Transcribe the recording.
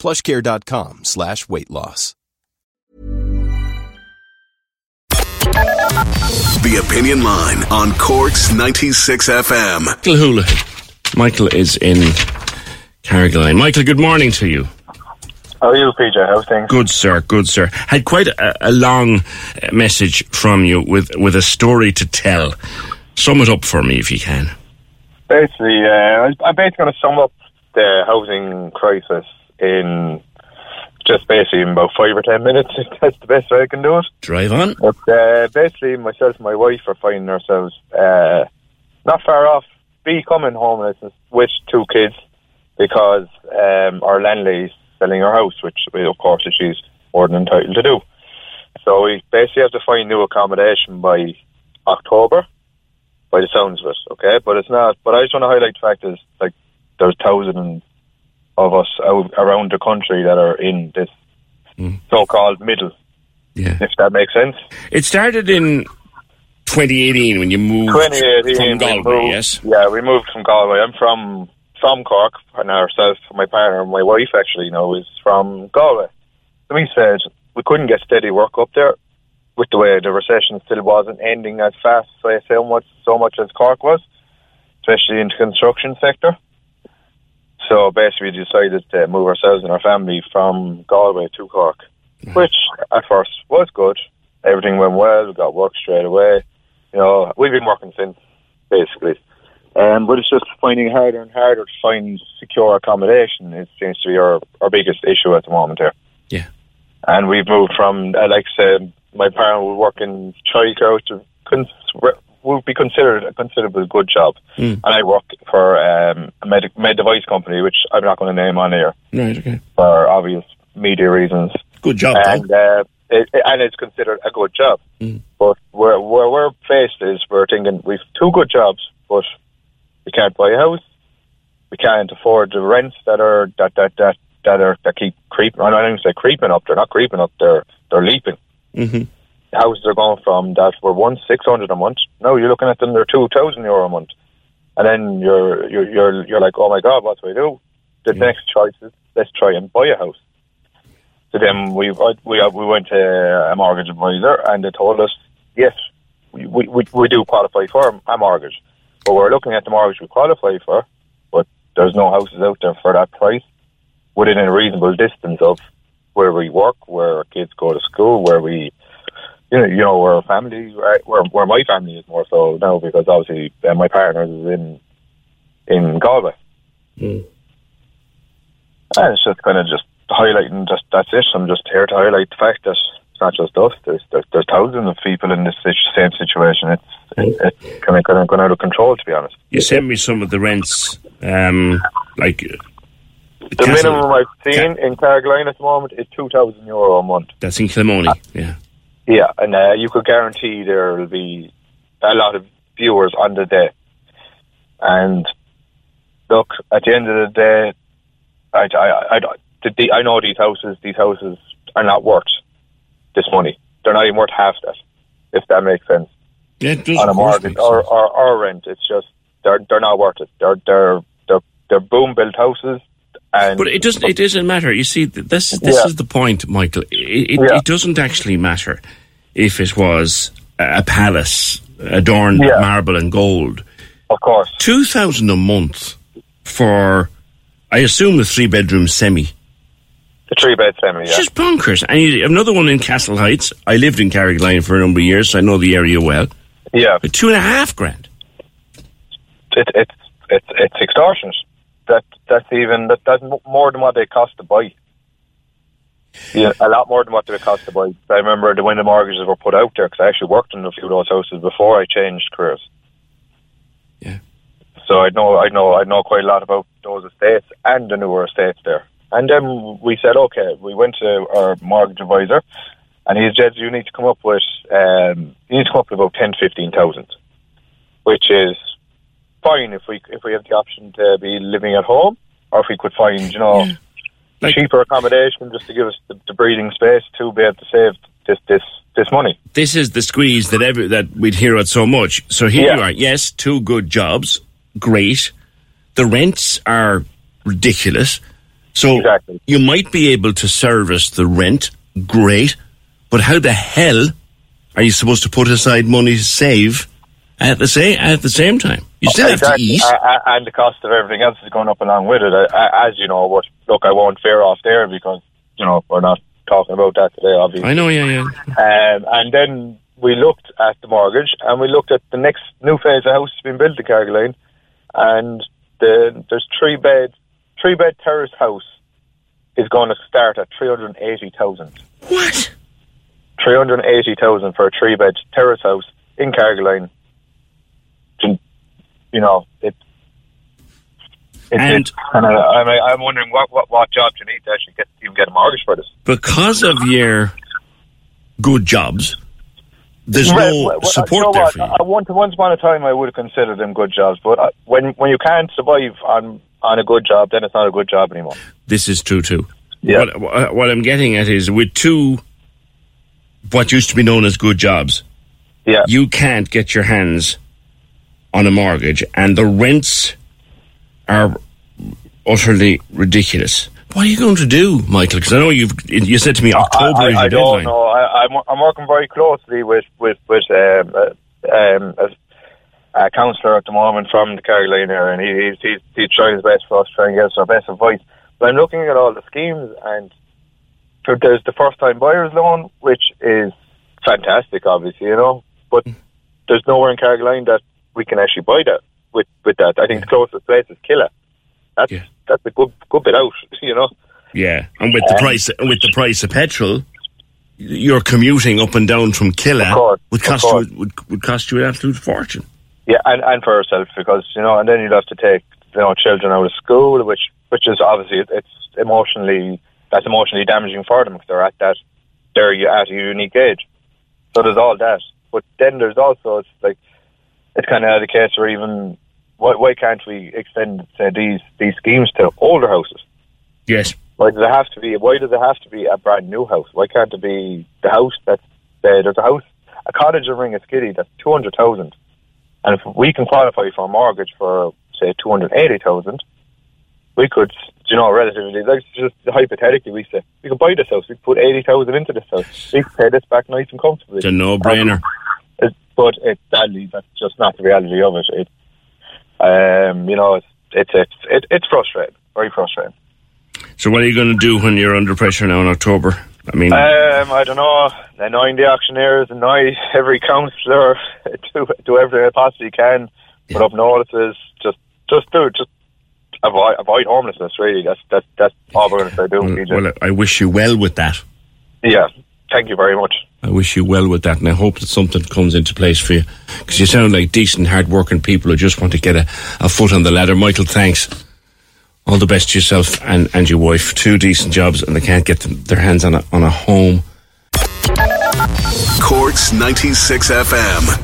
plushcare.com/weight loss. The Opinion Line on Cork's 96 FM. Michael Houlihan. Michael is in Carrigaline. Michael, good morning to you. How are you, PJ? How's things? Good, sir. Good, sir. Had quite a long message from you with a story to tell. Sum it up for me if you can. Basically, I'm basically going to sum up the housing crisis in just basically in about 5 or 10 minutes, if that's the best way I can do it. Drive on. But basically, myself and my wife are finding ourselves not far off becoming homeless with 2 kids because our landlady's selling our house, which, of course, she's more than entitled to do. So we basically have to find new accommodation by October, by the sounds of it, okay? But it's not. But I just want to highlight the fact is, like, there's thousands of us out around the country that are in this so-called middle, if that makes sense. It started in 2018 when you moved from Galway, yes? Yeah, we moved from Galway. I'm from Cork, and ourselves, my partner and my wife actually is from Galway. So we said we couldn't get steady work up there with the way the recession still wasn't ending as fast, so much as Cork was, especially in the construction sector. So basically we decided to move ourselves and our family from Galway to Cork, which at first was good. Everything went well, we got work straight away. We've been working since, basically. But it's just finding harder and harder to find secure accommodation. It seems to be our biggest issue at the moment here. Yeah. And we've moved from, like I said, my parent would work in Chicago, which would be considered a considerable good job. Mm. And I work for a med device company, which I'm not going to name on here. Right, okay. For obvious media reasons. Good job, and it's considered a good job. Mm. But where we're placed is we're thinking we've 2 good jobs, but we can't buy a house. We can't afford the rents that keep creeping. I don't even say creeping up. They're not creeping up. They're leaping. Mm-hmm. The houses are going from that were $1,600 a month. No, you're looking at them. They're €2,000 a month, and then you're like, oh my god, what do we do? The next choice is let's try and buy a house. So then we went to a mortgage advisor, and they told us yes, we do qualify for a mortgage, but we're looking at the mortgage we qualify for, but there's no houses out there for that price within a reasonable distance of where we work, where our kids go to school, where we, where our family, where my family is more so now, because obviously my partner is in Galway. Mm. And it's just kind of just highlighting, just that's it. I'm just here to highlight the fact that it's not just us. There's thousands of people in this same situation. It's kind of going out of control, to be honest. You sent me some of the rents, The minimum I've seen in Carrigaline at the moment is €2,000 a month. That's in Kilmony, yeah. Yeah, and you could guarantee there will be a lot of viewers on the day. And look, at the end of the day, I know these houses are not worth this money. They're not even worth half that, if that makes sense. Yeah, it does. On a mortgage or rent, it's just they're not worth it. They're boom built houses. But it doesn't matter. You see, this is the point, Michael. It doesn't actually matter if it was a palace adorned with marble and gold. Of course. $2,000 a month for, I assume, a 3-bedroom semi. A three-bed semi, yeah. It's just bonkers. And you, another one in Castle Heights. I lived in Carrigaline for a number of years, so I know the area well. Yeah. But $2,500. It's extortionate. That's more than what they cost to buy. Yeah, a lot more than what they would cost to buy. I remember when the mortgages were put out there, because I actually worked in a few of those houses before I changed careers. Yeah. So I know quite a lot about those estates and the newer estates there. And then we said, okay, we went to our mortgage advisor, and he said, you need to come up with about 10,000-15,000, which is fine if we have the option to be living at home, or if we could find, you know. Yeah. Like, cheaper accommodation just to give us the breathing space to be able to save this money. This is the squeeze that we'd hear about so much. So here you are. Yes, two good jobs. Great. The rents are ridiculous. So you might be able to service the rent. Great. But how the hell are you supposed to put aside money to save at the same time? You still have to eat. And the cost of everything else is going up along with it, as you know. But look, I won't veer off there because, you know, we're not talking about that today, obviously. I know, yeah. And then we looked at the mortgage, and we looked at the next new phase of house that's been built in Carrigaline, and there's three-bed terrace house is going to start at 380,000. What? 380,000 for a three-bed terrace house in Carrigaline. You know, I'm wondering what jobs you need to actually even get a mortgage for this. Because of your good jobs, there's no support there for you. Once upon a time, I would have considered them good jobs, but when you can't survive on a good job, then it's not a good job anymore. This is true, too. Yeah. What I'm getting at is, with two, what used to be known as good jobs, you can't get your hands on a mortgage, and the rents are utterly ridiculous. What are you going to do, Michael? Because I know you said to me October is your deadline. I don't know. I'm working very closely with a counsellor at the moment from the Carrigaline area, and he's trying his best for us, trying to get us our best advice. But I'm looking at all the schemes, and there's the first-time buyer's loan, which is fantastic, obviously, you know, but there's nowhere in Carrigaline that we can actually buy that with that. I think the closest place is Killeagh. That's a good bit out, you know. Yeah, and with the price of petrol, your commuting up and down from Killeagh would cost you an absolute fortune. Yeah, and for yourself, because, you know, and then you'd have to take, you know, children out of school, which is obviously that's emotionally damaging for them because they're at a unique age. So there's all that, but then there's also it's kind of the case where even why can't we extend, say, these schemes to older houses? Yes. Why does it have to be a brand new house? Why can't it be the house that's there's a house, a cottage in Ring of Skiddy that's 200,000, and if we can qualify for a mortgage for, say, 280,000, we could, you know, relatively, like, just hypothetically, we could buy this house, we could put 80,000 into this house, we could pay this back nice and comfortably. It's a no-brainer. But sadly, that's just not the reality of it. It's frustrating, very frustrating. So what are you going to do when you're under pressure now in October? I mean, I don't know. Annoying the auctioneers, annoy every councillor, do everything I possibly can. Yeah. Put up notices, just avoid homelessness. Really, that's all we're going to try doing. Well, I wish you well with that. Yeah. Thank you very much. I wish you well with that, and I hope that something comes into place for you, because you sound like decent, hard-working people who just want to get a foot on the ladder. Michael, thanks. All the best to yourself and your wife. Two decent jobs, and they can't get their hands on a home. Cork's 96 FM.